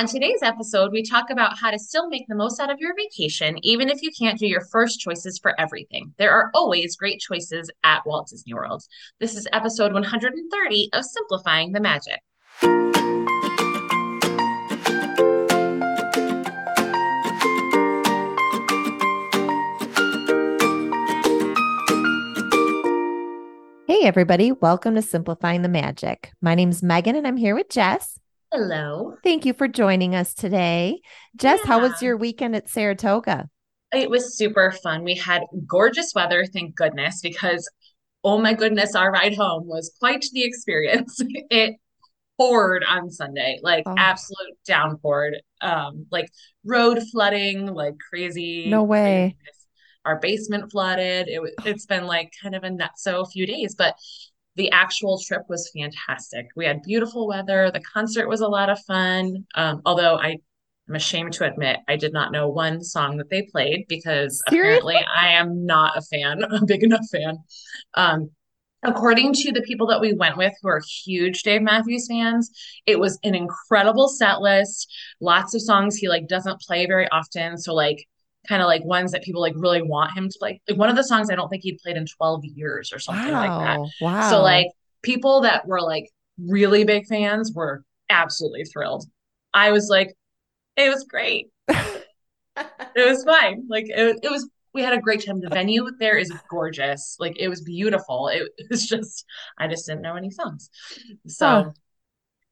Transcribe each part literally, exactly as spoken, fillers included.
On today's episode, we talk about how to still make the most out of your vacation, even if you can't do your first choices for everything. There are always great choices at Walt Disney World. This is episode one hundred thirty of Simplifying the Magic. Hey everybody, welcome to Simplifying the Magic. My name's Megan and I'm here with Jess. Hello. Thank you for joining us today. Jess, yeah. How was your weekend at Saratoga? It was super fun. We had gorgeous weather, thank goodness, because oh my goodness, our ride home was quite the experience. It poured on Sunday, like oh. absolute downpour, um, like road flooding, like crazy. No way. Craziness. Our basement flooded. It was, it's been like kind of a nutso few days, but the actual trip was fantastic. We had beautiful weather. The concert was a lot of fun. Um, although I am ashamed to admit, I did not know one song that they played because Seriously? apparently I am not a fan, a big enough fan. Um, according to the people that we went with who are huge Dave Matthews fans, it was an incredible set list. Lots of songs he like doesn't play very often. So like, kind of like ones that people like really want him to play. Like one of the songs I don't think he played in twelve years or something wow. like that. Wow. So like people that were like really big fans were absolutely thrilled. I was like, it was great. It was fine. Like it, it was, we had a great time. The venue there is gorgeous. Like it was beautiful. It was just, I just didn't know any songs. So oh.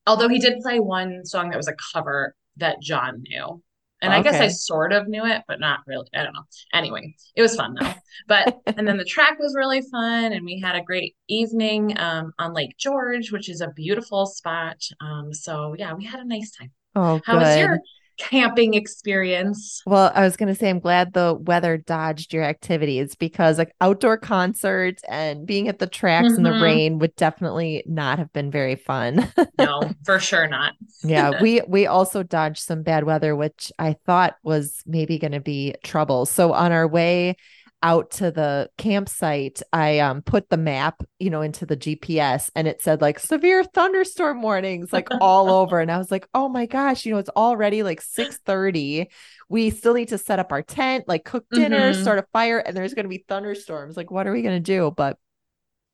although he did play one song that was a cover that John knew. And okay. I guess I sort of knew it, but not really. I don't know. Anyway, it was fun though. But, and then the track was really fun and we had a great evening um, on Lake George, which is a beautiful spot. Um, so yeah, we had a nice time. Oh, How good. was your camping experience? Well, I was going to say, I'm glad the weather dodged your activities because like outdoor concerts and being at the tracks mm-hmm. in the rain would definitely not have been very fun. No, for sure not. Yeah. We, we also dodged some bad weather, which I thought was maybe going to be trouble. So on our way out to the campsite, I um, put the map, you know, into the G P S and it said like severe thunderstorm warnings, like all over. And I was like, oh my gosh, you know, it's already like six thirty. We still need to set up our tent, like cook dinner, mm-hmm. start a fire, and there's going to be thunderstorms. Like, what are we going to do? But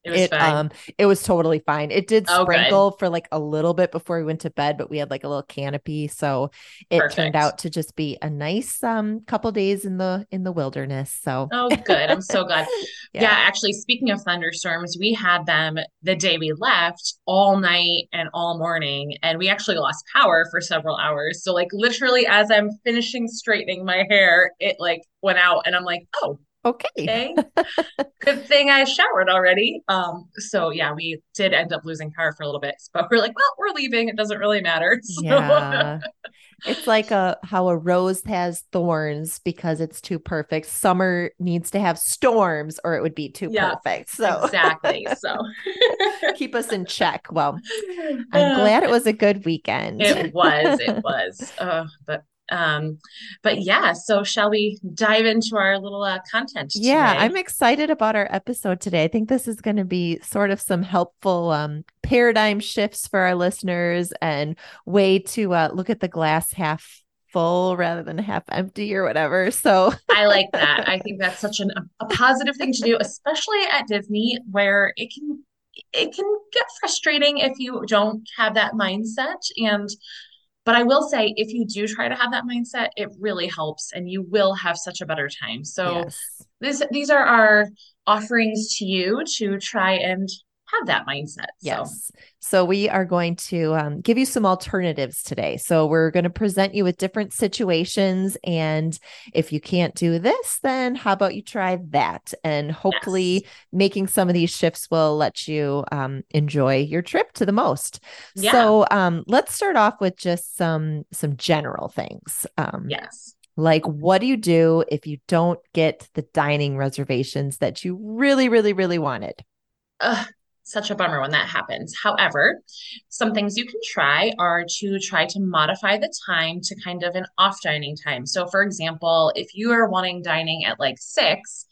it was, it, um, it was totally fine. It did oh, sprinkle good. for like a little bit before we went to bed, but we had like a little canopy. So it Perfect. turned out to just be a nice um, couple days in the in the wilderness. So Oh, good. I'm so glad. yeah. yeah. Actually, speaking of thunderstorms, we had them the day we left all night and all morning. And we actually lost power for several hours. So like literally as I'm finishing straightening my hair, it like went out and I'm like, oh. Okay. okay. Good thing I showered already. Um, so yeah, we did end up losing power for a little bit, but we're like, well, we're leaving. It doesn't really matter. So. Yeah. It's like a, how a rose has thorns because it's too perfect. Summer needs to have storms or it would be too yeah, perfect. So exactly. So keep us in check. Well, I'm glad it was a good weekend. It was, it was, uh, but Um, but yeah, so shall we dive into our little uh, content today? Yeah, I'm excited about our episode today. I think this is going to be sort of some helpful um, paradigm shifts for our listeners and way to uh, look at the glass half full rather than half empty or whatever. So I like that. I think that's such an, a positive thing to do, especially at Disney where it can, it can get frustrating if you don't have that mindset. And But I will say, if you do try to have that mindset, it really helps and you will have such a better time. So yes. this, these are our offerings to you to try and have that mindset. Yes. So, so we are going to um, give you some alternatives today. So we're going to present you with different situations. And if you can't do this, then how about you try that? And hopefully yes. making some of these shifts will let you um, enjoy your trip to the most. Yeah. So um, let's start off with just some, some general things. Um, yes. Like, what do you do if you don't get the dining reservations that you really, really, really wanted? Ugh. Such a bummer when that happens. However, some things you can try are to try to modify the time to kind of an off dining time. So for example, if you are wanting dining at like six,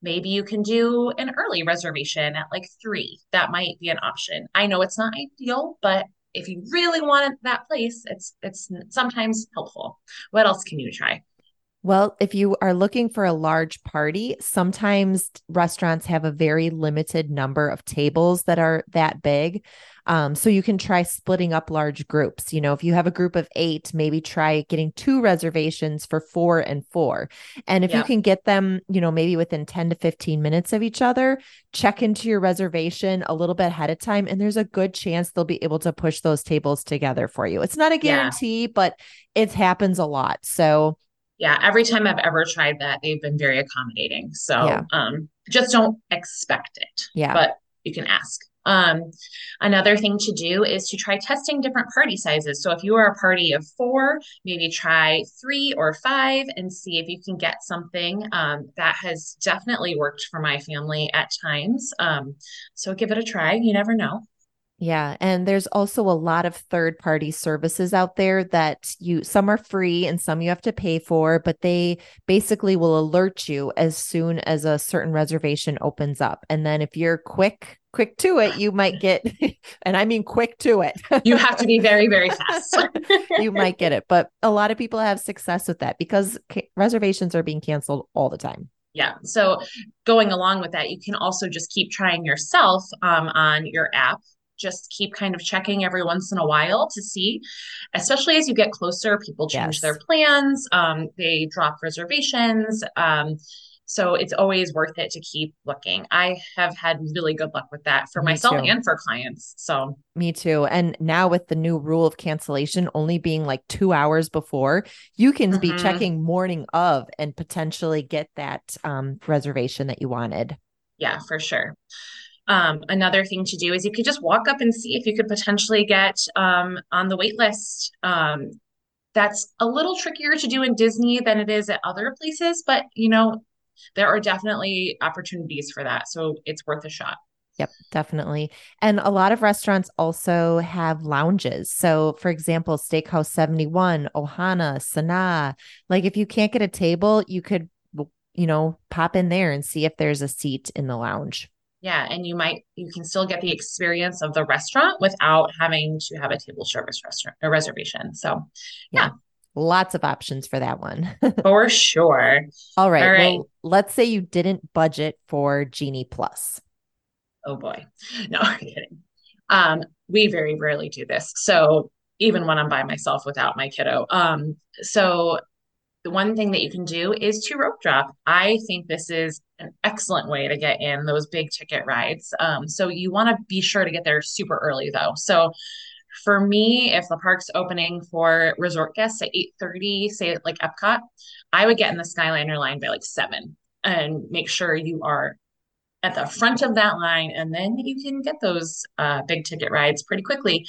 maybe you can do an early reservation at like three. That might be an option. I know it's not ideal, but if you really want that place, it's it's sometimes helpful. What else can you try? Well, if you are looking for a large party, sometimes restaurants have a very limited number of tables that are that big. Um, so you can try splitting up large groups. You know, if you have a group of eight, maybe try getting two reservations for four and four. And if yeah. you can get them, you know, maybe within ten to fifteen minutes of each other, check into your reservation a little bit ahead of time. And there's a good chance they'll be able to push those tables together for you. It's not a guarantee, yeah. but it happens a lot. So yeah, every time I've ever tried that, they've been very accommodating. So yeah. um, just don't expect it, yeah. but you can ask. Um, another thing to do is to try testing different party sizes. So if you are a party of four, maybe try three or five and see if you can get something. Um, that has definitely worked for my family at times. Um, so give it a try. You never know. Yeah. And there's also a lot of third party services out there that you, some are free and some you have to pay for, but they basically will alert you as soon as a certain reservation opens up. And then if you're quick, quick to it, you might get, and I mean, quick to it. You have to be very, very fast. You might get it. But a lot of people have success with that because ca- reservations are being canceled all the time. Yeah. So going along with that, you can also just keep trying yourself um, on your app. Just keep kind of checking every once in a while to see, especially as you get closer, people change yes. their plans. Um, they drop reservations. Um, so it's always worth it to keep looking. I have had really good luck with that for Me myself too. and for clients. So Me too. And now with the new rule of cancellation only being like two hours before, you can mm-hmm. be checking morning of and potentially get that um, reservation that you wanted. Yeah, for sure. Um, another thing to do is you could just walk up and see if you could potentially get um, on the wait list. Um, that's a little trickier to do in Disney than it is at other places, but you know, there are definitely opportunities for that. So it's worth a shot. Yep, definitely. And a lot of restaurants also have lounges. So for example, Steakhouse seventy-one, Ohana, Sanaa, like if you can't get a table, you could, you know, pop in there and see if there's a seat in the lounge. Yeah. And you might, you can still get the experience of the restaurant without having to have a table service restaurant or reservation. So yeah. yeah. Lots of options for that one. For sure. All right. All right. Well, let's say you didn't budget for Genie Plus. Oh boy. No, I'm kidding. Um, we very rarely do this. So even when I'm by myself without my kiddo. Um, so the one thing that you can do is to rope drop. I think this is an excellent way to get in those big ticket rides. Um, so you want to be sure to get there super early though. So for me, if the park's opening for resort guests at eight thirty, say like Epcot, I would get in the Skyliner line by like seven and make sure you are at the front of that line. And then you can get those uh, big ticket rides pretty quickly.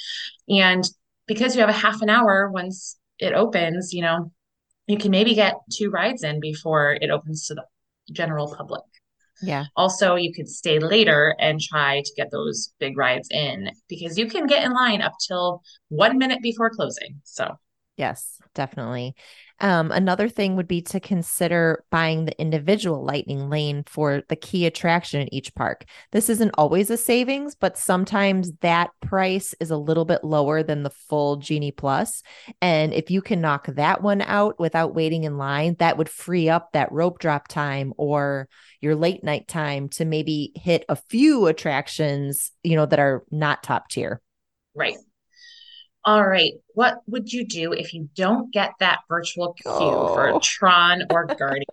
And because you have a half an hour, once it opens, you know, you can maybe get two rides in before it opens to the general public. Yeah. Also, you could stay later and try to get those big rides in because you can get in line up till one minute before closing. So yes, definitely. Um, another thing would be to consider buying the individual Lightning Lane for the key attraction in each park. This isn't always a savings, but sometimes that price is a little bit lower than the full Genie Plus. And if you can knock that one out without waiting in line, that would free up that rope drop time or your late night time to maybe hit a few attractions, you know, that are not top tier. Right. All right. What would you do if you don't get that virtual queue oh. for Tron or Guardian?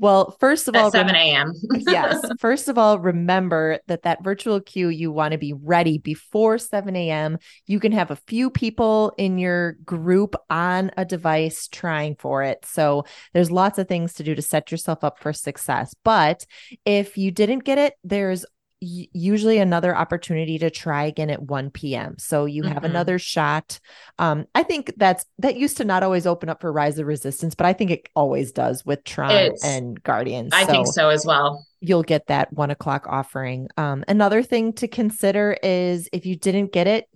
Well, first of all, at seven a.m. yes. First of all, remember that that virtual queue, you want to be ready before seven a.m. You can have a few people in your group on a device trying for it. So there's lots of things to do to set yourself up for success. But if you didn't get it, there's usually another opportunity to try again at one p.m. So you have mm-hmm. another shot. Um, I think that's, that used to not always open up for Rise of Resistance, but I think it always does with Tron it's, and Guardians. I so think so as well. You'll get that one o'clock offering. Um, another thing to consider is if you didn't get it,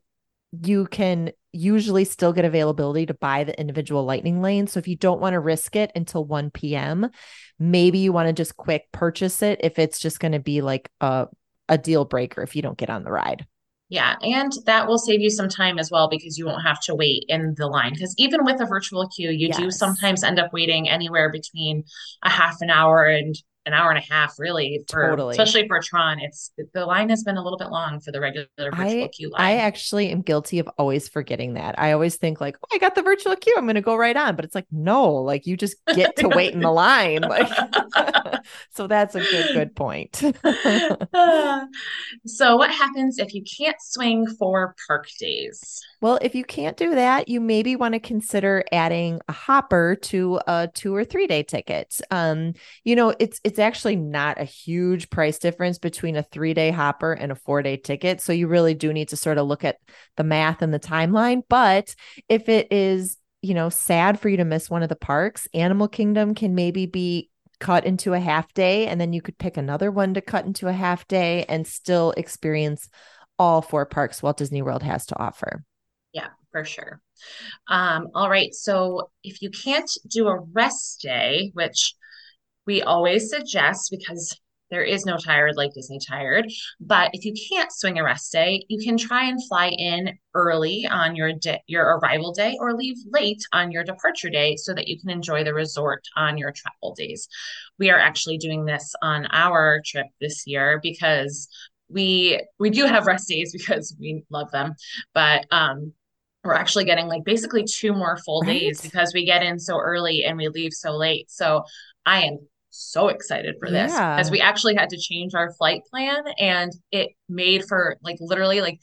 you can usually still get availability to buy the individual Lightning Lane. So if you don't want to risk it until one p.m., maybe you want to just quick purchase it if it's just going to be like a a deal breaker if you don't get on the ride. Yeah, and that will save you some time as well, because you won't have to wait in the line. Because even with a virtual queue, you yes. do sometimes end up waiting anywhere between a half an hour and an hour and a half, really. For, totally. Especially for Tron, it's the line has been a little bit long for the regular virtual I, queue line. I actually am guilty of always forgetting that. I always think like, oh, I got the virtual queue, I'm going to go right on. But it's like, no, like you just get to wait in the line. Like, so that's a good, good point. So what happens if you can't swing for park days? Well, if you can't do that, you maybe want to consider adding a hopper to a two or three day ticket. Um, you know, it's it's actually not a huge price difference between a three day hopper and a four day ticket. So you really do need to sort of look at the math and the timeline. But if it is, you know, sad for you to miss one of the parks, Animal Kingdom can maybe be cut into a half day, and then you could pick another one to cut into a half day and still experience all four parks Walt Disney World has to offer. Yeah, for sure. Um, all right. So if you can't do a rest day, which we always suggest because there is no tired like Disney tired, but if you can't swing a rest day, you can try and fly in early on your di- your arrival day or leave late on your departure day so that you can enjoy the resort on your travel days. We are actually doing this on our trip this year because we we do have rest days because we love them, but um, we're actually getting like basically two more full right. days because we get in so early and we leave so late. So I am so excited for this yeah. as we actually had to change our flight plan, and it made for like literally like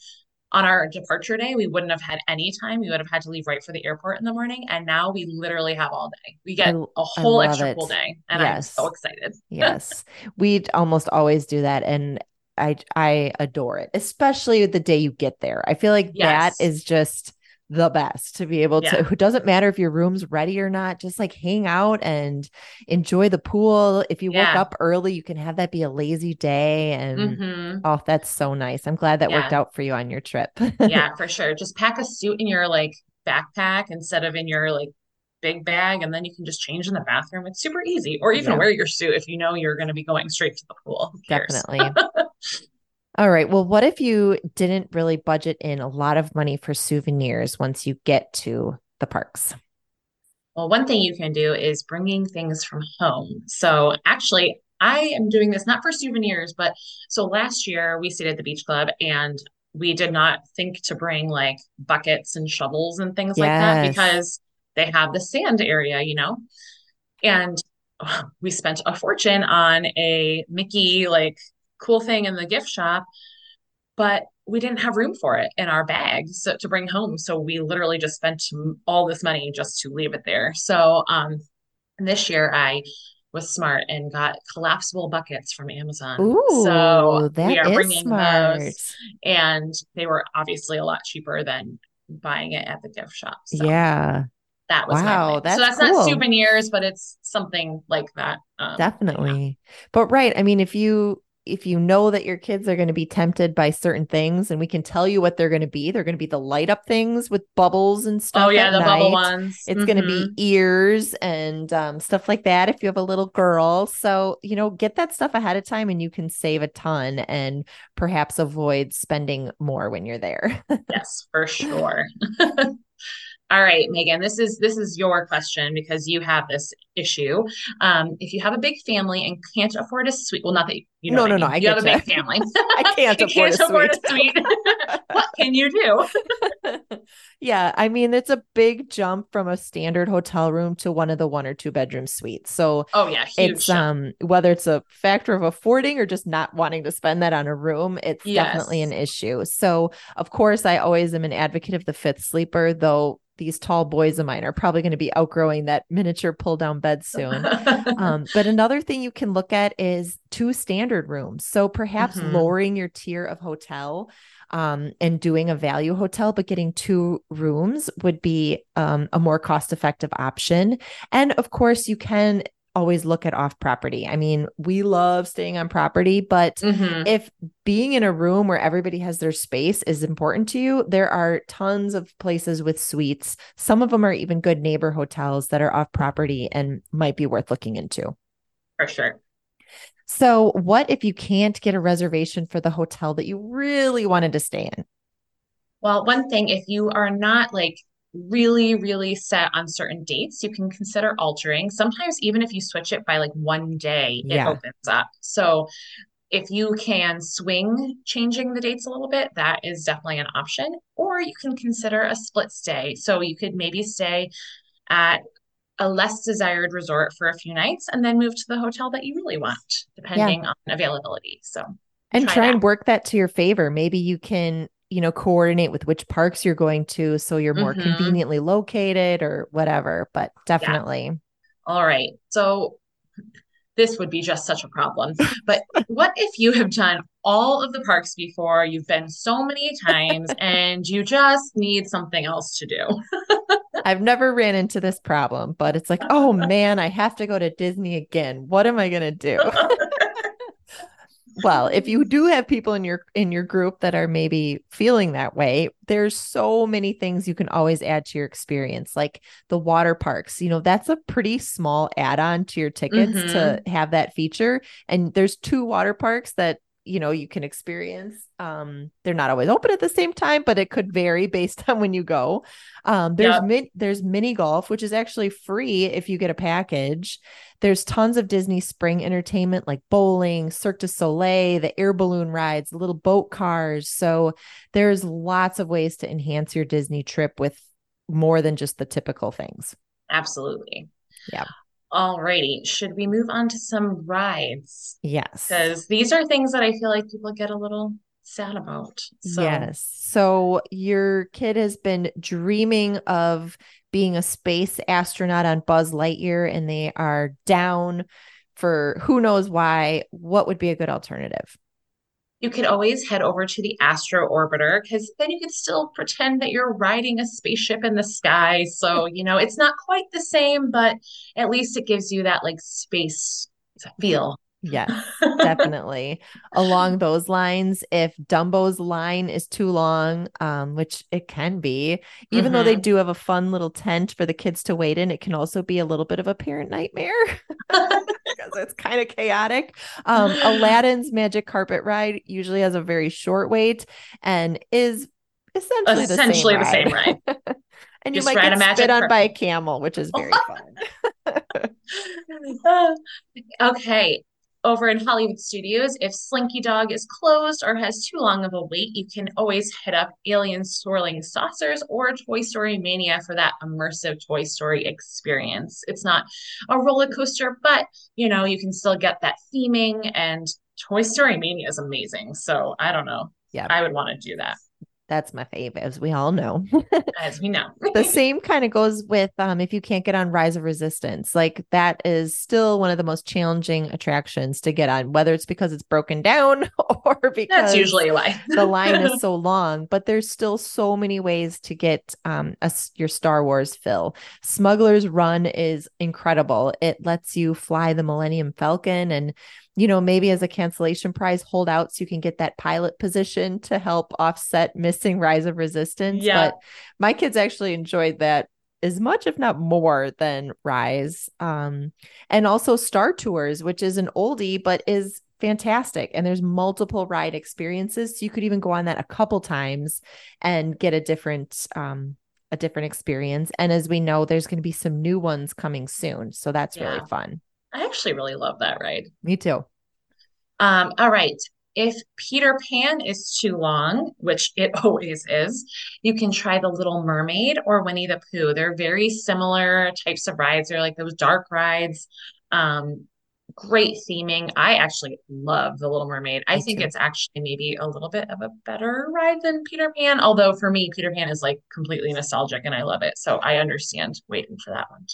on our departure day, we wouldn't have had any time. We would have had to leave right for the airport in the morning. And now we literally have all day. We get I, a whole extra full day. And yes. I'm so excited. Yes. We almost always do that. And I, I adore it, especially the day you get there. I feel like yes. that is just the best to be able yeah. to, it doesn't matter if your room's ready or not, just like hang out and enjoy the pool. If you yeah. woke up early, you can have that be a lazy day. And mm-hmm. oh, that's so nice. I'm glad that yeah. worked out for you on your trip. Yeah, for sure. Just pack a suit in your like backpack instead of in your like big bag, and then you can just change in the bathroom. It's super easy. Or even yeah. wear your suit if you know you're going to be going straight to the pool. Definitely. All right. Well, what if you didn't really budget in a lot of money for souvenirs once you get to the parks? Well, one thing you can do is bringing things from home. So actually, I am doing this not for souvenirs, but so last year we stayed at the Beach Club, and we did not think to bring like buckets and shovels and things yes. like that because they have the sand area, you know, and we spent a fortune on a Mickey like cool thing in the gift shop, but we didn't have room for it in our bag so to bring home. So we literally just spent all this money just to leave it there. So um, this year I was smart and got collapsible buckets from Amazon. Ooh, so that we are bringing smart. those, and they were obviously a lot cheaper than buying it at the gift shop. So yeah. That was wow, my that's so that's cool. Not souvenirs, but it's something like that. Um, Definitely. Yeah. But right. I mean, if you, if you know that your kids are going to be tempted by certain things, and we can tell you what they're going to be, they're going to be the light up things with bubbles and stuff. Oh yeah. The night. Bubble ones. It's mm-hmm. going to be ears and um, stuff like that. If you have a little girl, so, you know, get that stuff ahead of time and you can save a ton and perhaps avoid spending more when you're there. Yes, for sure. All right, Megan, this is this is your question because you have this issue. Um, if you have a big family and can't afford a suite, well, not that you, you know no, no, I mean. no, I you have a big it. family. I can't, you afford, can't a afford a suite. What can you do? Yeah, I mean, it's a big jump from a standard hotel room to one of the one or two bedroom suites. So oh yeah, huge it's jump. um whether it's a factor of affording or just not wanting to spend that on a room, it's yes. definitely an issue. So of course, I always am an advocate of the fifth sleeper, though. These tall boys of mine are probably going to be outgrowing that miniature pull down bed soon. Um, but another thing you can look at is two standard rooms. So perhaps mm-hmm. lowering your tier of hotel um, and doing a value hotel, but getting two rooms would be um, a more cost-effective option. And of course you can always look at off property. I mean, we love staying on property, but mm-hmm. if being in a room where everybody has their space is important to you, there are tons of places with suites. Some of them are even good neighbor hotels that are off property and might be worth looking into. For sure. So what if you can't get a reservation for the hotel that you really wanted to stay in? Well, one thing, if you are not like really, really set on certain dates, you can consider altering. Sometimes even if you switch it by like one day, it yeah. opens up. So if you can swing changing the dates a little bit, that is definitely an option. Or you can consider a split stay. So you could maybe stay at a less desired resort for a few nights and then move to the hotel that you really want, depending yeah. on availability. So and try, try and work that to your favor. Maybe you can, you know, coordinate with which parks you're going to, so you're more mm-hmm. conveniently located or whatever, but definitely. Yeah. All right. So this would be just such a problem, but what if you have done all of the parks before, you've been so many times and you just need something else to do? I've never ran into this problem, but it's like, oh man, I have to go to Disney again. What am I going to do? Well, if you do have people in your in your group that are maybe feeling that way, there's so many things you can always add to your experience, like the water parks. You know, that's a pretty small add-on to your tickets mm-hmm. to have that feature. And there's two water parks that, you know, you can experience. Um, they're not always open at the same time, but it could vary based on when you go. Um, there's yeah. min- there's mini golf, which is actually free if you get a package. There's tons of Disney spring entertainment like bowling, Cirque du Soleil, the air balloon rides, little boat cars. So there's lots of ways to enhance your Disney trip with more than just the typical things. Absolutely. Yeah. Alrighty, should we move on to some rides? Yes. Because these are things that I feel like people get a little sad about. So. Yes. So your kid has been dreaming of being a space astronaut on Buzz Lightyear, and they are down for who knows why. What would be a good alternative? You could always head over to the Astro Orbiter, because then you could still pretend that you're riding a spaceship in the sky. So, you know, it's not quite the same, but at least it gives you that like space feel. Yes, definitely. Along those lines, if Dumbo's line is too long, um, which it can be, even mm-hmm. though they do have a fun little tent for the kids to wait in, it can also be a little bit of a parent nightmare because it's kind of chaotic. Um, Aladdin's Magic Carpet Ride usually has a very short wait and is essentially, essentially the same the ride. Same ride. And just you might get spit on per- by a camel, which is very fun. Okay. Over in Hollywood Studios, if Slinky Dog is closed or has too long of a wait, you can always hit up Alien Swirling Saucers or Toy Story Mania for that immersive Toy Story experience. It's not a roller coaster, but, you know, you can still get that theming, and Toy Story Mania is amazing. So I don't know. Yeah, I would want to do that. That's my fave, as we all know. As we know. The same kind of goes with um, if you can't get on Rise of Resistance. Like, that is still one of the most challenging attractions to get on, whether it's because it's broken down or because that's usually why the line is so long. But there's still so many ways to get um, a, your Star Wars fill. Smuggler's Run is incredible. It lets you fly the Millennium Falcon and, you know, maybe as a cancellation prize, hold out so you can get that pilot position to help offset missing Rise of Resistance. Yeah. But my kids actually enjoyed that as much, if not more, than Rise. Um, and also Star Tours, which is an oldie, but is fantastic. And there's multiple ride experiences. So you could even go on that a couple times and get a different um, a different experience. And as we know, there's going to be some new ones coming soon. So that's yeah. really fun. I actually really love that ride. Me too. Um, all right. If Peter Pan is too long, which it always is, you can try the Little Mermaid or Winnie the Pooh. They're very similar types of rides. They're like those dark rides. Um, great theming. I actually love the Little Mermaid. I Me think too. It's actually maybe a little bit of a better ride than Peter Pan. Although for me, Peter Pan is like completely nostalgic and I love it. So I understand waiting for that one.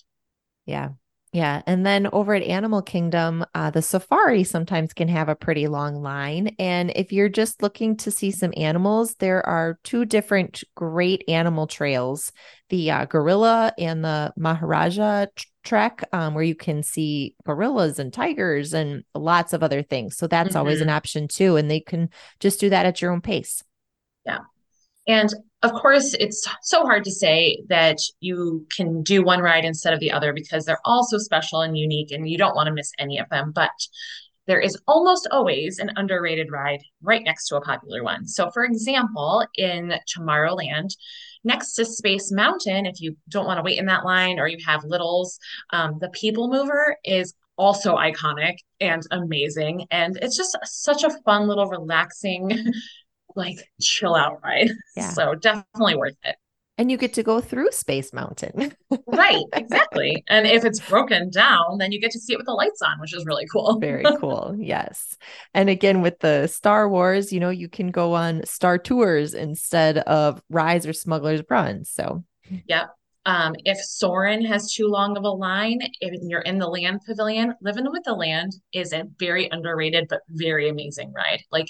Yeah. Yeah. And then over at Animal Kingdom, uh, the safari sometimes can have a pretty long line. And if you're just looking to see some animals, there are two different great animal trails, the uh, gorilla and the Maharaja t- trek, um, where you can see gorillas and tigers and lots of other things. So that's mm-hmm. always an option too. And they can just do that at your own pace. Yeah. And of course, it's so hard to say that you can do one ride instead of the other because they're all so special and unique and you don't want to miss any of them. But there is almost always an underrated ride right next to a popular one. So for example, in Tomorrowland, next to Space Mountain, if you don't want to wait in that line or you have littles, um, the People Mover is also iconic and amazing. And it's just such a fun little relaxing, like chill out ride. Yeah. So definitely worth it. And you get to go through Space Mountain. Right, exactly. And if it's broken down, then you get to see it with the lights on, which is really cool. Very cool. Yes. And again, with the Star Wars, you know, you can go on Star Tours instead of Rise or Smuggler's Run. So, yep. Um, if Soarin' has too long of a line, if you're in the Land Pavilion, Living with the Land is a very underrated but very amazing ride. Like,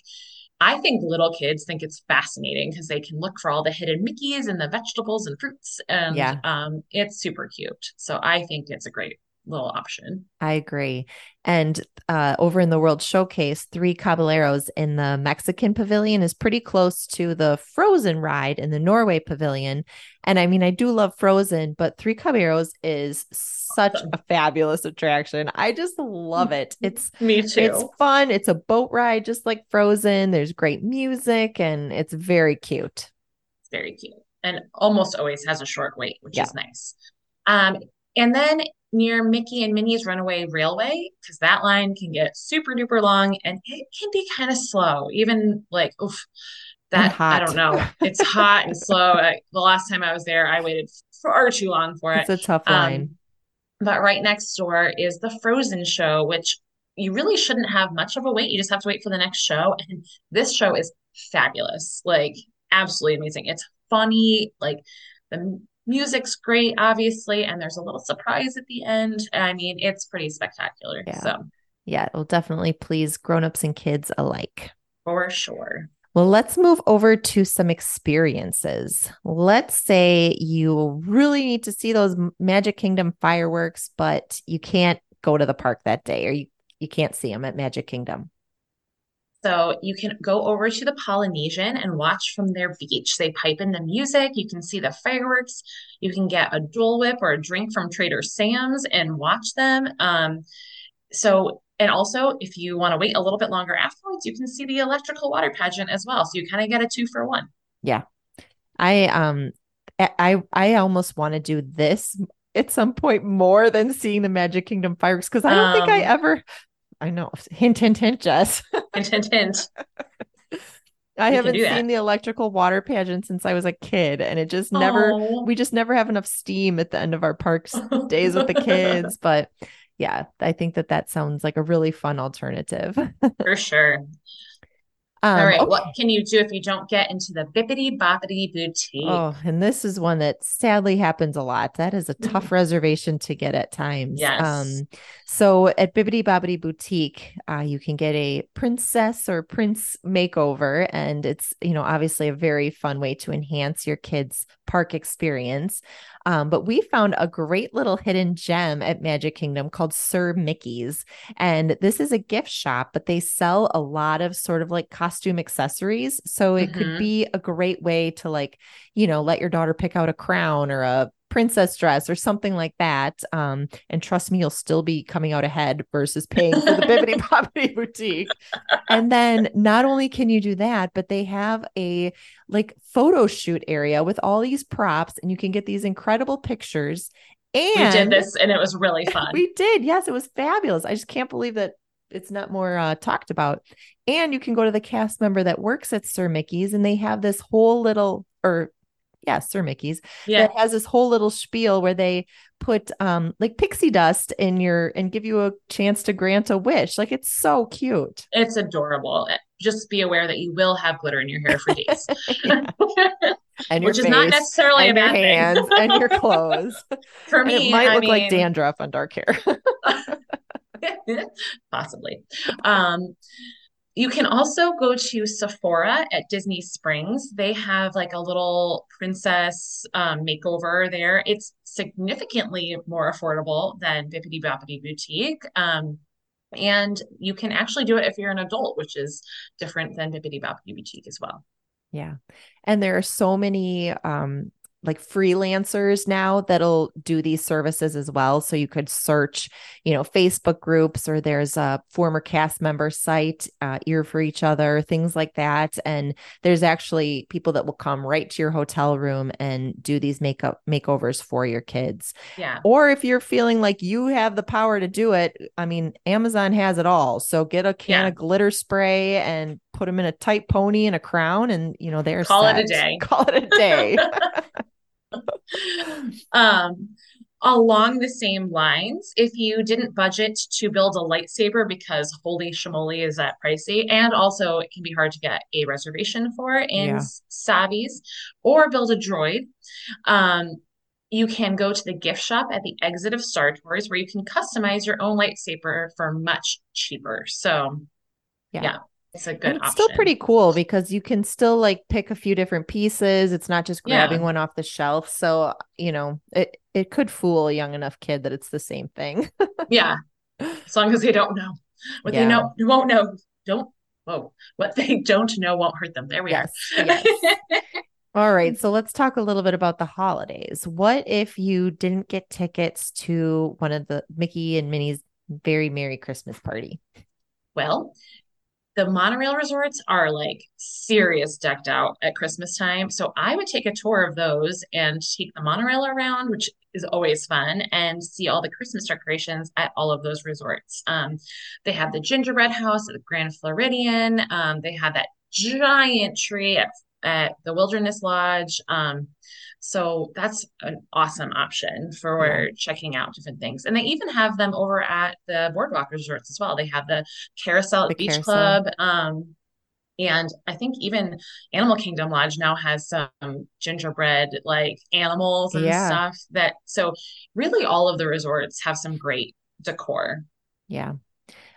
I think little kids think it's fascinating because they can look for all the hidden Mickeys and the vegetables and fruits, and yeah. um, it's super cute. So I think it's a great little option. I agree. And uh, over in the World Showcase, Three Caballeros in the Mexican Pavilion is pretty close to the Frozen ride in the Norway Pavilion. And I mean, I do love Frozen, but Three Caballeros is such awesome. a fabulous attraction. I just love it. It's Me too. It's fun. It's a boat ride, just like Frozen. There's great music and it's very cute. It's very cute and almost always has a short wait, which yeah. is nice. Um, and then near Mickey and Minnie's Runaway Railway, because that line can get super duper long and it can be kind of slow, even like, oof, that, I don't know. It's hot and slow. I, the last time I was there, I waited far too long for it. It's a tough line. Um, but right next door is the Frozen show, which you really shouldn't have much of a wait. You just have to wait for the next show. And this show is fabulous, like absolutely amazing. It's funny. Like the music's great, obviously, and there's a little surprise at the end. I mean, it's pretty spectacular. Yeah. So, yeah, it'll definitely please grown-ups and kids alike. For sure. Well, let's move over to some experiences. Let's say you really need to see those Magic Kingdom fireworks, but you can't go to the park that day, or you, you can't see them at Magic Kingdom. So you can go over to the Polynesian and watch from their beach. They pipe in the music. You can see the fireworks. You can get a Dole Whip or a drink from Trader Sam's and watch them. Um, so, and also if you want to wait a little bit longer afterwards, you can see the electrical water pageant as well. So you kind of get a two for one. Yeah. I, um, I, I almost want to do this at some point more than seeing the Magic Kingdom fireworks. Cause I don't um, think I ever, I know. Hint, hint, hint, Jess. Hint, hint, hint. I you haven't seen the electrical water pageant since I was a kid. And it just never, Aww. we just never have enough steam at the end of our parks days with the kids. But yeah, I think that that sounds like a really fun alternative. For sure. Um, All right. Okay. What can you do if you don't get into the Bibbidi Bobbidi Boutique? Oh, and this is one that sadly happens a lot. That is a tough reservation to get at times. Yes. Um, so at Bibbidi Bobbidi Boutique, uh, you can get a princess or prince makeover. And it's, you know, obviously a very fun way to enhance your kids' park experience. Um, but we found a great little hidden gem at Magic Kingdom called Sir Mickey's. And this is a gift shop, but they sell a lot of sort of like costume accessories. So it mm-hmm. could be a great way to like, you know, let your daughter pick out a crown or a princess dress or something like that. Um, and trust me, you'll still be coming out ahead versus paying for the Bibbidi Bobbidi Boutique. And then not only can you do that, but they have a like photo shoot area with all these props and you can get these incredible pictures. And we did this and it was really fun. We did. Yes, it was fabulous. I just can't believe that it's not more uh, talked about. And you can go to the cast member that works at Sir Mickey's and they have this whole little, or Yeah, Sir Mickey's. Yeah. That has this whole little spiel where they put um like pixie dust in your and give you a chance to grant a wish. Like it's so cute. It's adorable. Just be aware that you will have glitter in your hair for days. And which is not necessarily a bad thing. And your clothes. For me, and it might I look mean... like dandruff on dark hair. Possibly. Um You can also go to Sephora at Disney Springs. They have like a little princess um, makeover there. It's significantly more affordable than Bibbidi Bobbidi Boutique. Um, and you can actually do it if you're an adult, which is different than Bibbidi Bobbidi Boutique as well. Yeah. And there are so many um, like freelancers now that'll do these services as well. So you could search, you know, Facebook groups, or there's a former cast member site, uh, Ear for Each Other, things like that. And there's actually people that will come right to your hotel room and do these makeup makeovers for your kids. Yeah. Or if you're feeling like you have the power to do it, I mean, Amazon has it all. So get a can yeah. of glitter spray and put them in a tight pony and a crown, and you know, they're call set. it a day. Call it a day. um, along the same lines, if you didn't budget to build a lightsaber because holy shimoli is that pricey, and also it can be hard to get a reservation for in yeah. Savis, or build a droid, um, you can go to the gift shop at the exit of Star Tours where you can customize your own lightsaber for much cheaper. So yeah. yeah. It's a good and it's option. Still pretty cool because you can still like pick a few different pieces. It's not just grabbing yeah. one off the shelf. So, you know, it, it could fool a young enough kid that it's the same thing. yeah. As long as they don't know what yeah. they know, you won't know. Don't. Whoa. What they don't know won't hurt them. There we yes. are. yes. All right. So let's talk a little bit about the holidays. What if you didn't get tickets to one of the Mickey and Minnie's Very Merry Christmas Party? Well, the monorail resorts are like serious decked out at Christmas time. So I would take a tour of those and take the monorail around, which is always fun, and see all the Christmas decorations at all of those resorts. Um, they have the gingerbread house at the Grand Floridian. Um, they have that giant tree at, at the Wilderness Lodge. Um, so that's an awesome option for yeah. checking out different things. And they even have them over at the Boardwalk resorts as well. They have the carousel at the Beach carousel. Club. Um, and I think even Animal Kingdom Lodge now has some gingerbread like animals and yeah. stuff that, so really all of the resorts have some great decor. Yeah.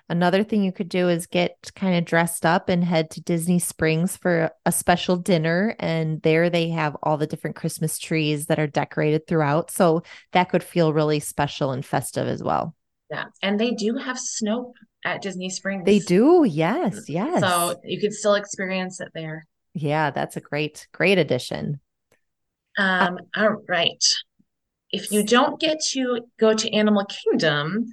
Another thing you could do is get kind of dressed up and head to Disney Springs for a special dinner. And there they have all the different Christmas trees that are decorated throughout. So that could feel really special and festive as well. Yeah. And they do have snow at Disney Springs. They do. Yes. Yes. So you could still experience it there. Yeah. That's a great, great addition. Um. Uh, all right. If you don't get to go to Animal Kingdom,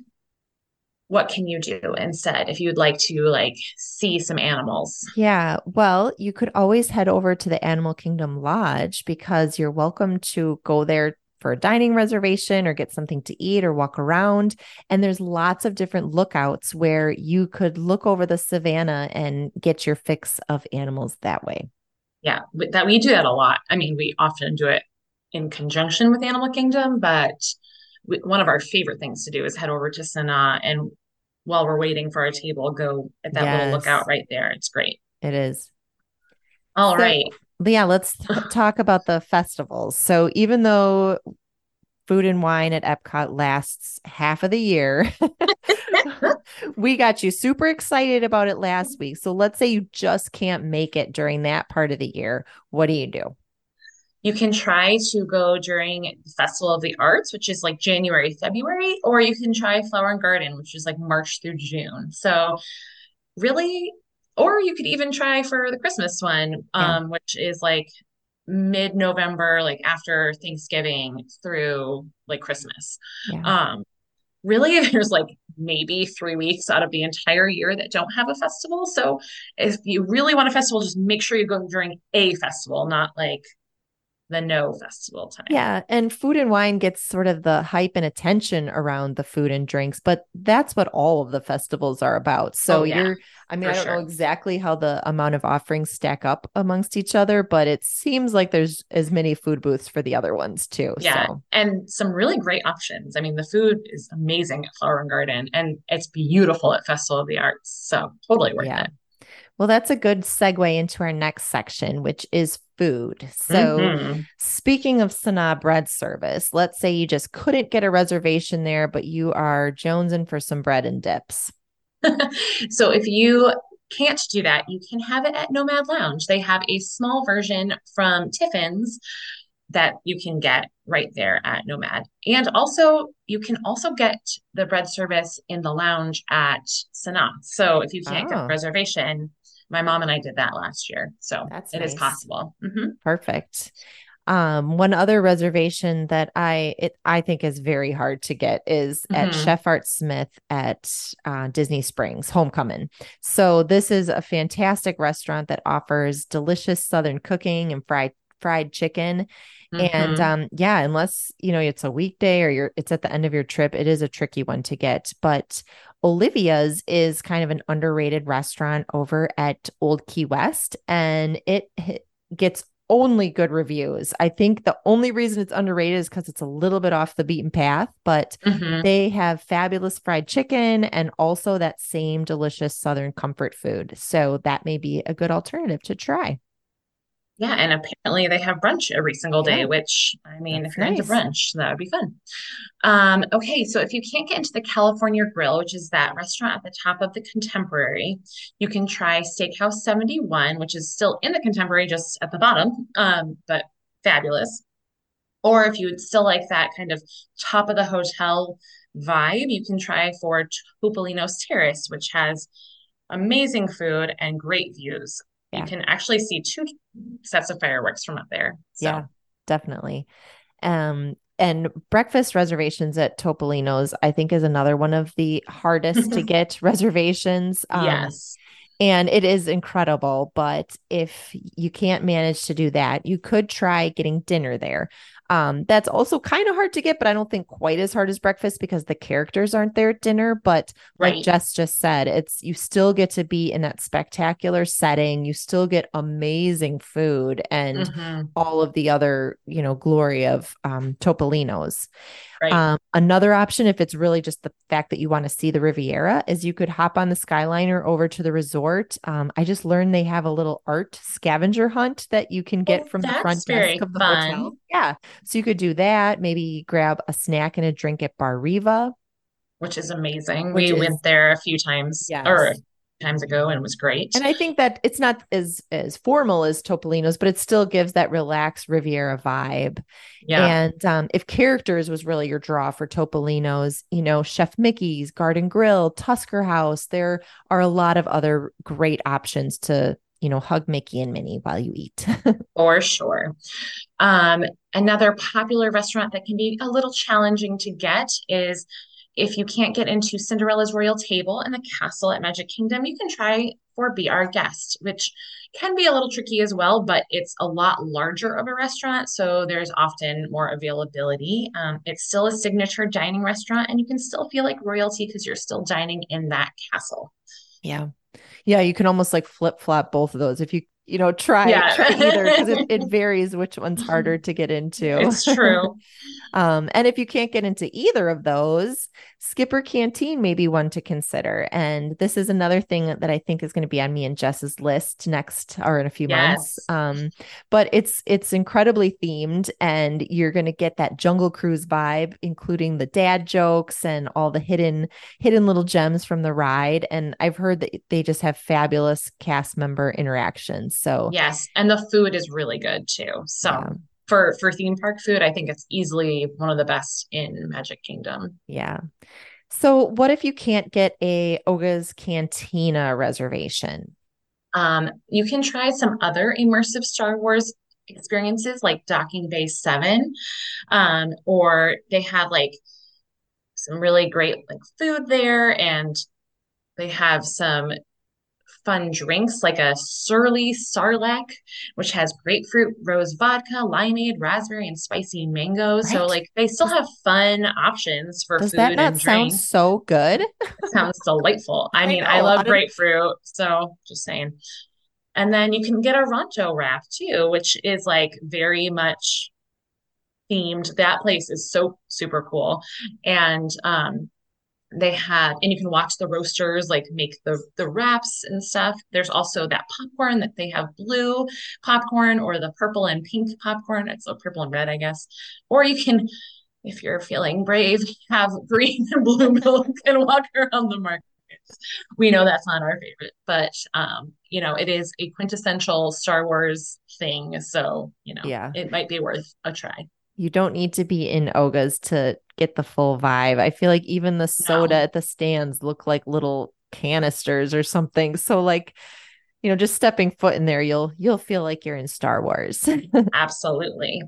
what can you do instead if you would like to like see some animals? Yeah. Well, you could always head over to the Animal Kingdom Lodge because you're welcome to go there for a dining reservation or get something to eat or walk around. And there's lots of different lookouts where you could look over the savannah and get your fix of animals that way. Yeah. That we do that a lot. I mean, we often do it in conjunction with Animal Kingdom, but we, one of our favorite things to do is head over to Sanaa and while we're waiting for our table, go at that yes. little lookout right there. It's great. It is. All so, right. Yeah. Let's talk about the festivals. So even though Food and Wine at Epcot lasts half of the year, we got you super excited about it last week. So let's say you just can't make it during that part of the year. What do you do? You can try to go during the Festival of the Arts, which is like January, February, or you can try Flower and Garden, which is like March through June. So really, or you could even try for the Christmas one, um, yeah. which is like mid-November, like after Thanksgiving through like Christmas. Yeah. Um, really, there's like maybe three weeks out of the entire year that don't have a festival. So if you really want a festival, just make sure you go during a festival, not like the no festival time. Yeah. And Food and Wine gets sort of the hype and attention around the food and drinks, but that's what all of the festivals are about. So oh, yeah. you're, I mean, For I don't sure. know exactly how the amount of offerings stack up amongst each other, but it seems like there's as many food booths for the other ones too. Yeah. So. And some really great options. I mean, the food is amazing at Flower and Garden and it's beautiful at Festival of the Arts. So totally worth yeah. it. Well, that's a good segue into our next section, which is food. So mm-hmm. speaking of Sanaa bread service, let's say you just couldn't get a reservation there, but you are jonesing for some bread and dips. So if you can't do that, you can have it at Nomad Lounge. They have a small version from Tiffin's that you can get right there at Nomad. And also you can also get the bread service in the lounge at Sanaa. So if you can't oh. get a reservation, my mom and I did that last year. So That's it nice. Is possible. Mm-hmm. Perfect. Um, one other reservation that I it, I think is very hard to get is mm-hmm. at Chef Art Smith at uh, Disney Springs, Homecoming. So this is a fantastic restaurant that offers delicious Southern cooking and fried fried chicken. Mm-hmm. And um, yeah, unless, you know, it's a weekday or you're it's at the end of your trip, it is a tricky one to get. But Olivia's is kind of an underrated restaurant over at Old Key West, and it gets only good reviews. I think the only reason it's underrated is because it's a little bit off the beaten path, but mm-hmm. they have fabulous fried chicken and also that same delicious Southern comfort food. So that may be a good alternative to try. Yeah. And apparently they have brunch every single day, yeah. which, I mean, That's if you're nice. into brunch, that would be fun. Um, okay. So if you can't get into the California Grill, which is that restaurant at the top of the Contemporary, you can try Steakhouse seventy-one, which is still in the Contemporary, just at the bottom, um, but fabulous. Or if you would still like that kind of top of the hotel vibe, you can try for Topolino's Terrace, which has amazing food and great views. You yeah. can actually see two sets of fireworks from up there. So. Yeah, definitely. Um, and breakfast reservations at Topolino's, I think, is another one of the hardest to get reservations. Um, yes. And it is incredible. But if you can't manage to do that, you could try getting dinner there. Um, that's also kind of hard to get, but I don't think quite as hard as breakfast because the characters aren't there at dinner. But like right. Jess just said, it's you still get to be in that spectacular setting. You still get amazing food and mm-hmm. all of the other, you know, glory of um, Topolino's. Right. Um, another option, if it's really just the fact that you want to see the Riviera, is you could hop on the Skyliner over to the resort. Um, I just learned they have a little art scavenger hunt that you can get oh, from the front desk of the fun. hotel. Yeah. So you could do that, maybe grab a snack and a drink at Bar Riva. Which is amazing. Which we is, went there a few times yes. or a few times ago and it was great. And I think that it's not as, as formal as Topolino's, but it still gives that relaxed Riviera vibe. Yeah. And um, if characters was really your draw for Topolino's, you know, Chef Mickey's, Garden Grill, Tusker House, there are a lot of other great options to, you know, hug Mickey and Minnie while you eat. For sure. Um, another popular restaurant that can be a little challenging to get is if you can't get into Cinderella's Royal Table and the Castle at Magic Kingdom, you can try for Be Our Guest, which can be a little tricky as well, but it's a lot larger of a restaurant, so there's often more availability. Um, it's still a signature dining restaurant, and you can still feel like royalty because you're still dining in that castle. Yeah. Yeah, you can almost like flip-flop both of those if you, you know, try, yeah. try either because it, it varies which one's harder to get into. It's true. um, and if you can't get into either of those, Skipper Canteen may be one to consider. And this is another thing that I think is going to be on me and Jess's list next or in a few yes. months. Um, but it's it's incredibly themed and you're going to get that Jungle Cruise vibe, including the dad jokes and all the hidden hidden little gems from the ride. And I've heard that they just have fabulous cast member interactions. So yes, and the food is really good too. So yeah. for for theme park food, I think it's easily one of the best in Magic Kingdom. Yeah. So what if you can't get a Oga's Cantina reservation? Um, you can try some other immersive Star Wars experiences like Docking Bay seven, um, or they have like some really great like food there, and they have some fun drinks like a Surly Sarlacc, which has grapefruit, rose vodka, limeade, raspberry, and spicy mango. Right. So like they still have fun options for Does food and drink. Does that not sound so good? It sounds delightful. I, I mean, know. I love grapefruit. So just saying. And then you can get a Ronto wrap too, which is like very much themed. That place is so super cool. And, um, They have, and you can watch the roasters like make the, the wraps and stuff. There's also that popcorn that they have blue popcorn or the purple and pink popcorn. It's a purple and red, I guess. Or you can, if you're feeling brave, have green and blue milk and walk around the market. We know that's not our favorite, but, um, you know, it is a quintessential Star Wars thing. So, you know, yeah. it might be worth a try. You don't need to be in Oga's to get the full vibe. I feel like even the soda no. at the stands look like little canisters or something. So like you know, just stepping foot in there, you'll you'll feel like you're in Star Wars. Absolutely.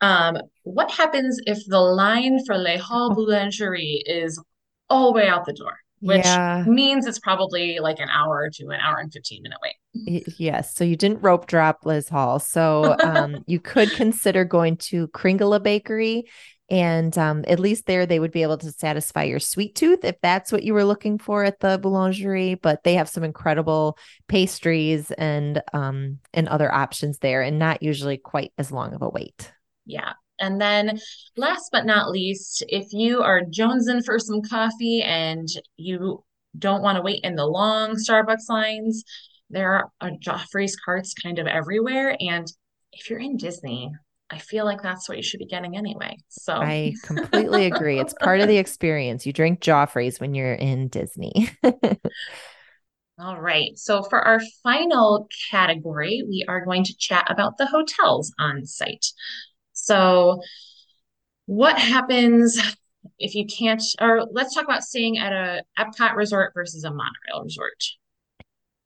Um, what happens if the line for Les Halles Boulangerie is all the way out the door, which yeah. means it's probably like an hour to an hour and fifteen minute wait. Yes. So you didn't rope drop Les Halles. So um, you could consider going to Kringle Bakery, and um, at least there they would be able to satisfy your sweet tooth if that's what you were looking for at the boulangerie. But they have some incredible pastries and um, and other options there, and not usually quite as long of a wait. Yeah. And then last but not least, if you are jonesing for some coffee and you don't want to wait in the long Starbucks lines, there are Joffrey's carts kind of everywhere. And if you're in Disney, I feel like that's what you should be getting anyway. So I completely agree. It's part of the experience. You drink Joffrey's when you're in Disney. All right. So for our final category, we are going to chat about the hotels on site. So what happens if you can't, or let's talk about staying at a Epcot resort versus a monorail resort.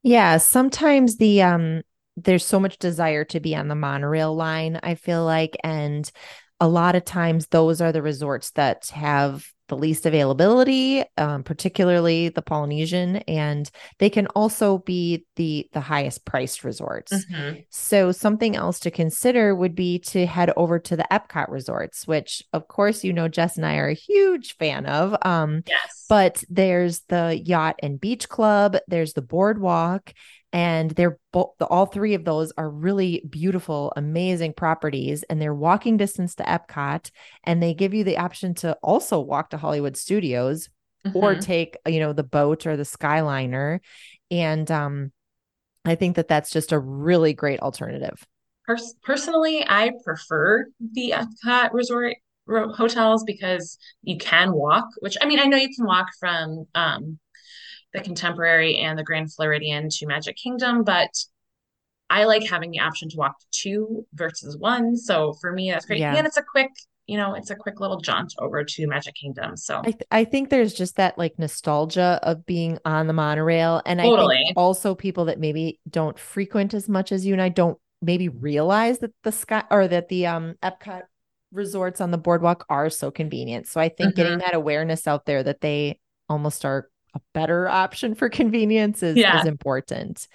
Yeah. Sometimes the, um, there's so much desire to be on the monorail line, I feel like. And a lot of times those are the resorts that have the least availability, um, particularly the Polynesian, and they can also be the the highest priced resorts. Mm-hmm. So something else to consider would be to head over to the Epcot resorts, which of course, you know, Jess and I are a huge fan of. Um, yes. But there's the Yacht and Beach Club, there's the Boardwalk, and they're both, all three of those are really beautiful, amazing properties, and they're walking distance to Epcot, and they give you the option to also walk to Hollywood Studios mm-hmm. or take, you know, the boat or the Skyliner. And um, I think that that's just a really great alternative. Pers- personally, I prefer the Epcot resort ro- hotels because you can walk, which, I mean, I know you can walk from, um, the Contemporary and the Grand Floridian to Magic Kingdom, but I like having the option to walk two versus one. So for me, that's great. Yeah. And it's a quick, you know, it's a quick little jaunt over to Magic Kingdom. So I, th- I think there's just that like nostalgia of being on the monorail. And totally. I think also people that maybe don't frequent as much as you and I don't maybe realize that the sky or that the um Epcot resorts on the Boardwalk are so convenient. So I think mm-hmm. getting that awareness out there that they almost are a better option for convenience is, yeah. is important.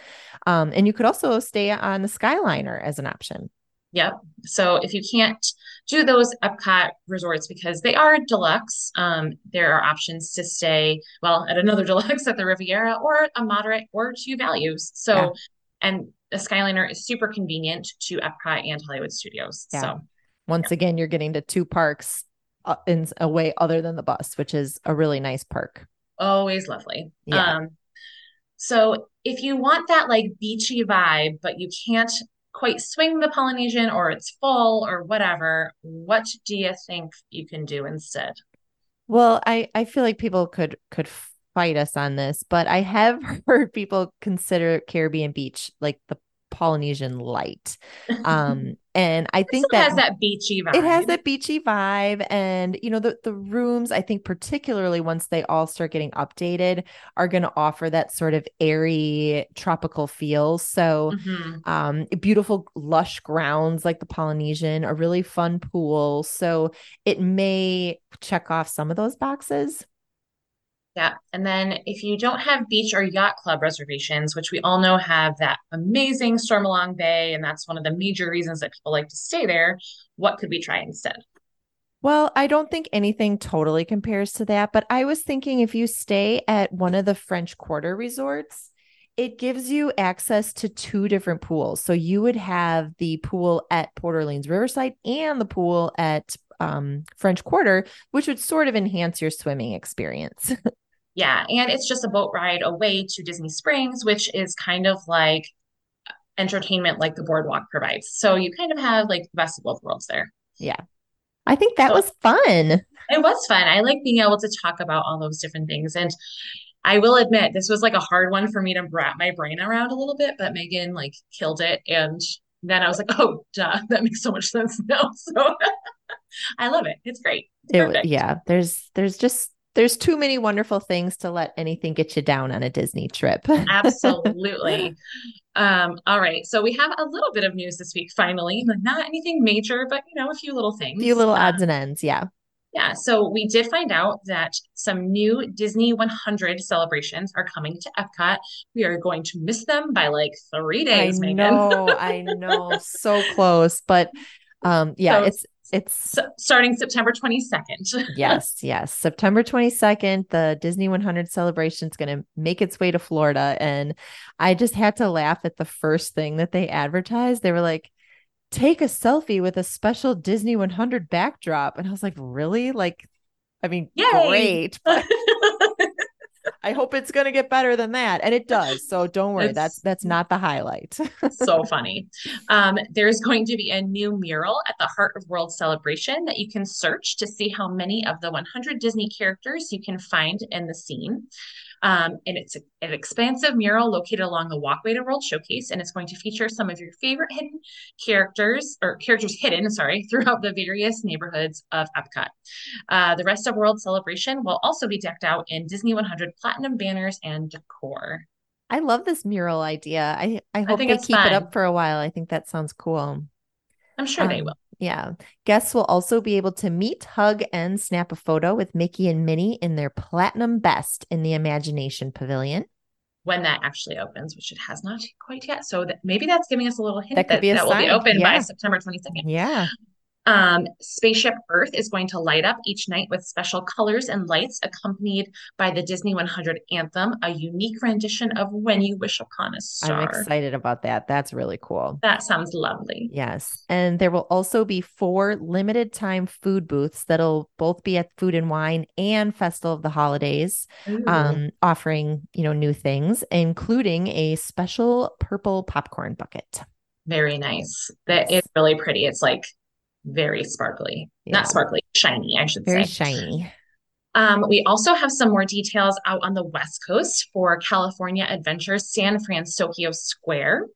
Um, and you could also stay on the Skyliner as an option. Yep. So if you can't do those Epcot resorts because they are deluxe, um, there are options to stay, well, at another deluxe at the Riviera or a moderate or two values. So, yeah. and the Skyliner is super convenient to Epcot and Hollywood Studios. Yeah. So once yeah. again, you're getting to two parks in a way other than the bus, which is a really nice perk. Always lovely. Yeah. Um, so if you want that like beachy vibe, but you can't quite swing the Polynesian or it's full or whatever, what do you think you can do instead? Well, I, I feel like people could, could fight us on this, but I have heard people consider Caribbean Beach like the Polynesian light. Um, and I think that has that beachy vibe. It has that beachy vibe. And, you know, the, the rooms, I think particularly once they all start getting updated, are going to offer that sort of airy tropical feel. So mm-hmm. um, beautiful lush grounds like the Polynesian, a really fun pool. So it may check off some of those boxes. Yeah. And then if you don't have beach or yacht club reservations, which we all know have that amazing Stormalong Bay, and that's one of the major reasons that people like to stay there, what could we try instead? Well, I don't think anything totally compares to that, but I was thinking if you stay at one of the French Quarter resorts, it gives you access to two different pools. So you would have the pool at Port Orleans Riverside and the pool at um, French Quarter, which would sort of enhance your swimming experience. Yeah. And it's just a boat ride away to Disney Springs, which is kind of like entertainment like the Boardwalk provides. So you kind of have like the best of both worlds there. Yeah. I think that so, was fun. It was fun. I like being able to talk about all those different things. And I will admit, this was like a hard one for me to wrap my brain around a little bit, but Megan like killed it. And then I was like, oh, duh, that makes so much sense now. So I love it. It's great. It's it, yeah. There's, there's just there's too many wonderful things to let anything get you down on a Disney trip. Absolutely. Um, all right. So we have a little bit of news this week, finally, like not anything major, but you know, a few little things, a few little odds and ends. Yeah. Yeah. So we did find out that some new Disney one hundred celebrations are coming to Epcot. We are going to miss them by like three days. I Megan. know. I know. So close. But um, yeah, so, it's, it's starting September twenty-second. Yes. Yes. September twenty-second, the Disney one hundred celebration is going to make its way to Florida. And I just had to laugh at the first thing that they advertised. They were like, take a selfie with a special Disney one hundred backdrop. And I was like, really? Like, I mean, Yay! Great. But I hope it's going to get better than that. And it does. So don't worry. It's, that's, that's not the highlight. So funny. Um, there's going to be a new mural at the Heart of World Celebration that you can search to see how many of the one hundred Disney characters you can find in the scene. Um, and it's a, an expansive mural located along the walkway to World Showcase, and it's going to feature some of your favorite hidden characters or characters hidden, sorry, throughout the various neighborhoods of Epcot. Uh, the rest of World Celebration will also be decked out in Disney one hundred Platinum banners and decor. I love this mural idea. I, I hope I they keep fun. it up for a while. I think that sounds cool. I'm sure um, they will. Yeah. Guests will also be able to meet, hug, and snap a photo with Mickey and Minnie in their platinum best in the Imagination Pavilion. When that actually opens, which it has not quite yet. So that, maybe that's giving us a little hint that, that, that will be open yeah. by September twenty-second. Yeah. Um, Spaceship Earth is going to light up each night with special colors and lights accompanied by the Disney one hundred anthem, a unique rendition of When You Wish Upon a Star. I'm excited about that. That's really cool. That sounds lovely. Yes. And there will also be four limited time food booths that'll both be at Food and Wine and Festival of the Holidays, um, offering, you know, new things, including a special purple popcorn bucket. Very nice. That is really pretty. It's like very sparkly, yeah. not sparkly, shiny, I should very say. Very shiny. Um, we also have some more details out on the West Coast for California Adventure's San Francisco Square.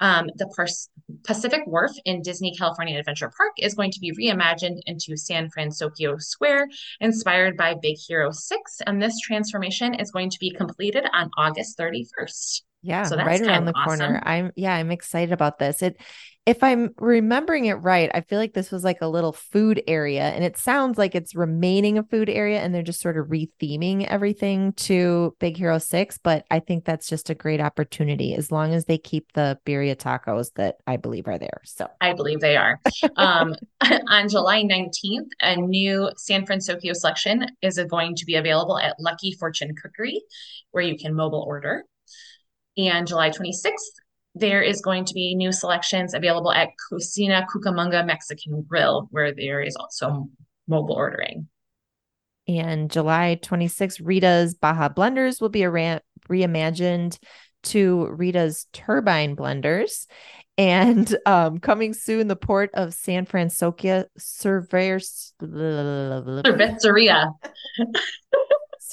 Um, the Pars- Pacific Wharf in Disney California Adventure Park is going to be reimagined into San Francisco Square, inspired by Big Hero six. And this transformation is going to be completed on August thirty-first. Yeah, so that's right around the awesome. corner. I'm yeah, I'm excited about this. It, if I'm remembering it right, I feel like this was like a little food area, and it sounds like it's remaining a food area, and they're just sort of retheming everything to Big Hero six. But I think that's just a great opportunity as long as they keep the birria tacos that I believe are there. So I believe they are. um, on July nineteenth, a new San Francisco selection is going to be available at Lucky Fortune Cookery, where you can mobile order. And July twenty-sixth, there is going to be new selections available at Cocina Cucamonga Mexican Grill, where there is also mobile ordering. And July twenty-sixth, Rita's Baja Blenders will be re- reimagined to Rita's Turbine Blenders. And um, coming soon, the port of San Francisco Cervers- Cerveceria.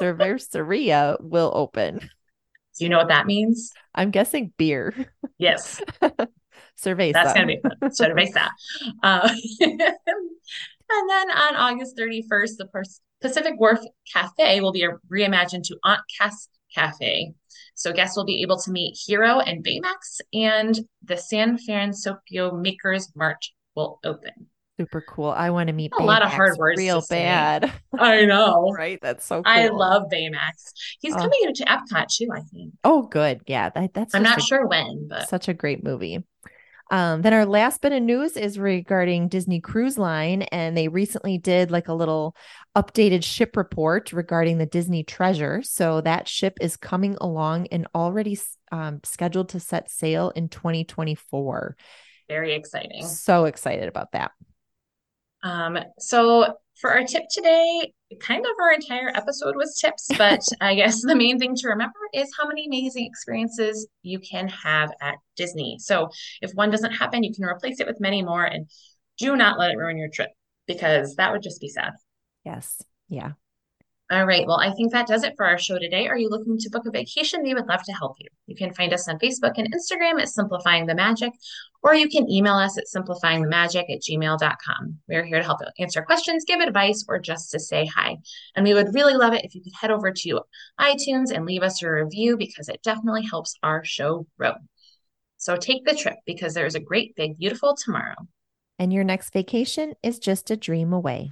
Cerveceria will open. Do you know what that means? I'm guessing beer. Yes. Cerveza. That's going to be fun. Cerveza. Uh, and then on August thirty-first, the Pacific Wharf Cafe will be reimagined to Aunt Cass Cafe. So guests will be able to meet Hero and Baymax, and the San Francisco Makers March will open. Super cool. I want to meet a Baymax. lot of hard words. Real bad. I know. Right. That's so cool. I love Baymax. He's oh. coming to Epcot too, I think. Oh, good. Yeah. That, that's I'm not a, sure when, but such a great movie. Um, then our last bit of news is regarding Disney Cruise Line, and they recently did like a little updated ship report regarding the Disney Treasure. So that ship is coming along and already um, scheduled to set sail in twenty twenty-four. Very exciting. So excited about that. Um, so for our tip today, kind of our entire episode was tips, but I guess the main thing to remember is how many amazing experiences you can have at Disney. So if one doesn't happen, you can replace it with many more, and do not let it ruin your trip, because that would just be sad. Yes. Yeah. All right. Well, I think that does it for our show today. Are you looking to book a vacation? We would love to help you. You can find us on Facebook and Instagram at Simplifying the Magic, or you can email us at simplifying the magic at gmail dot com. We are here to help answer questions, give advice, or just to say hi. And we would really love it if you could head over to iTunes and leave us a review, because it definitely helps our show grow. So take the trip, because there is a great, big, beautiful tomorrow. And your next vacation is just a dream away.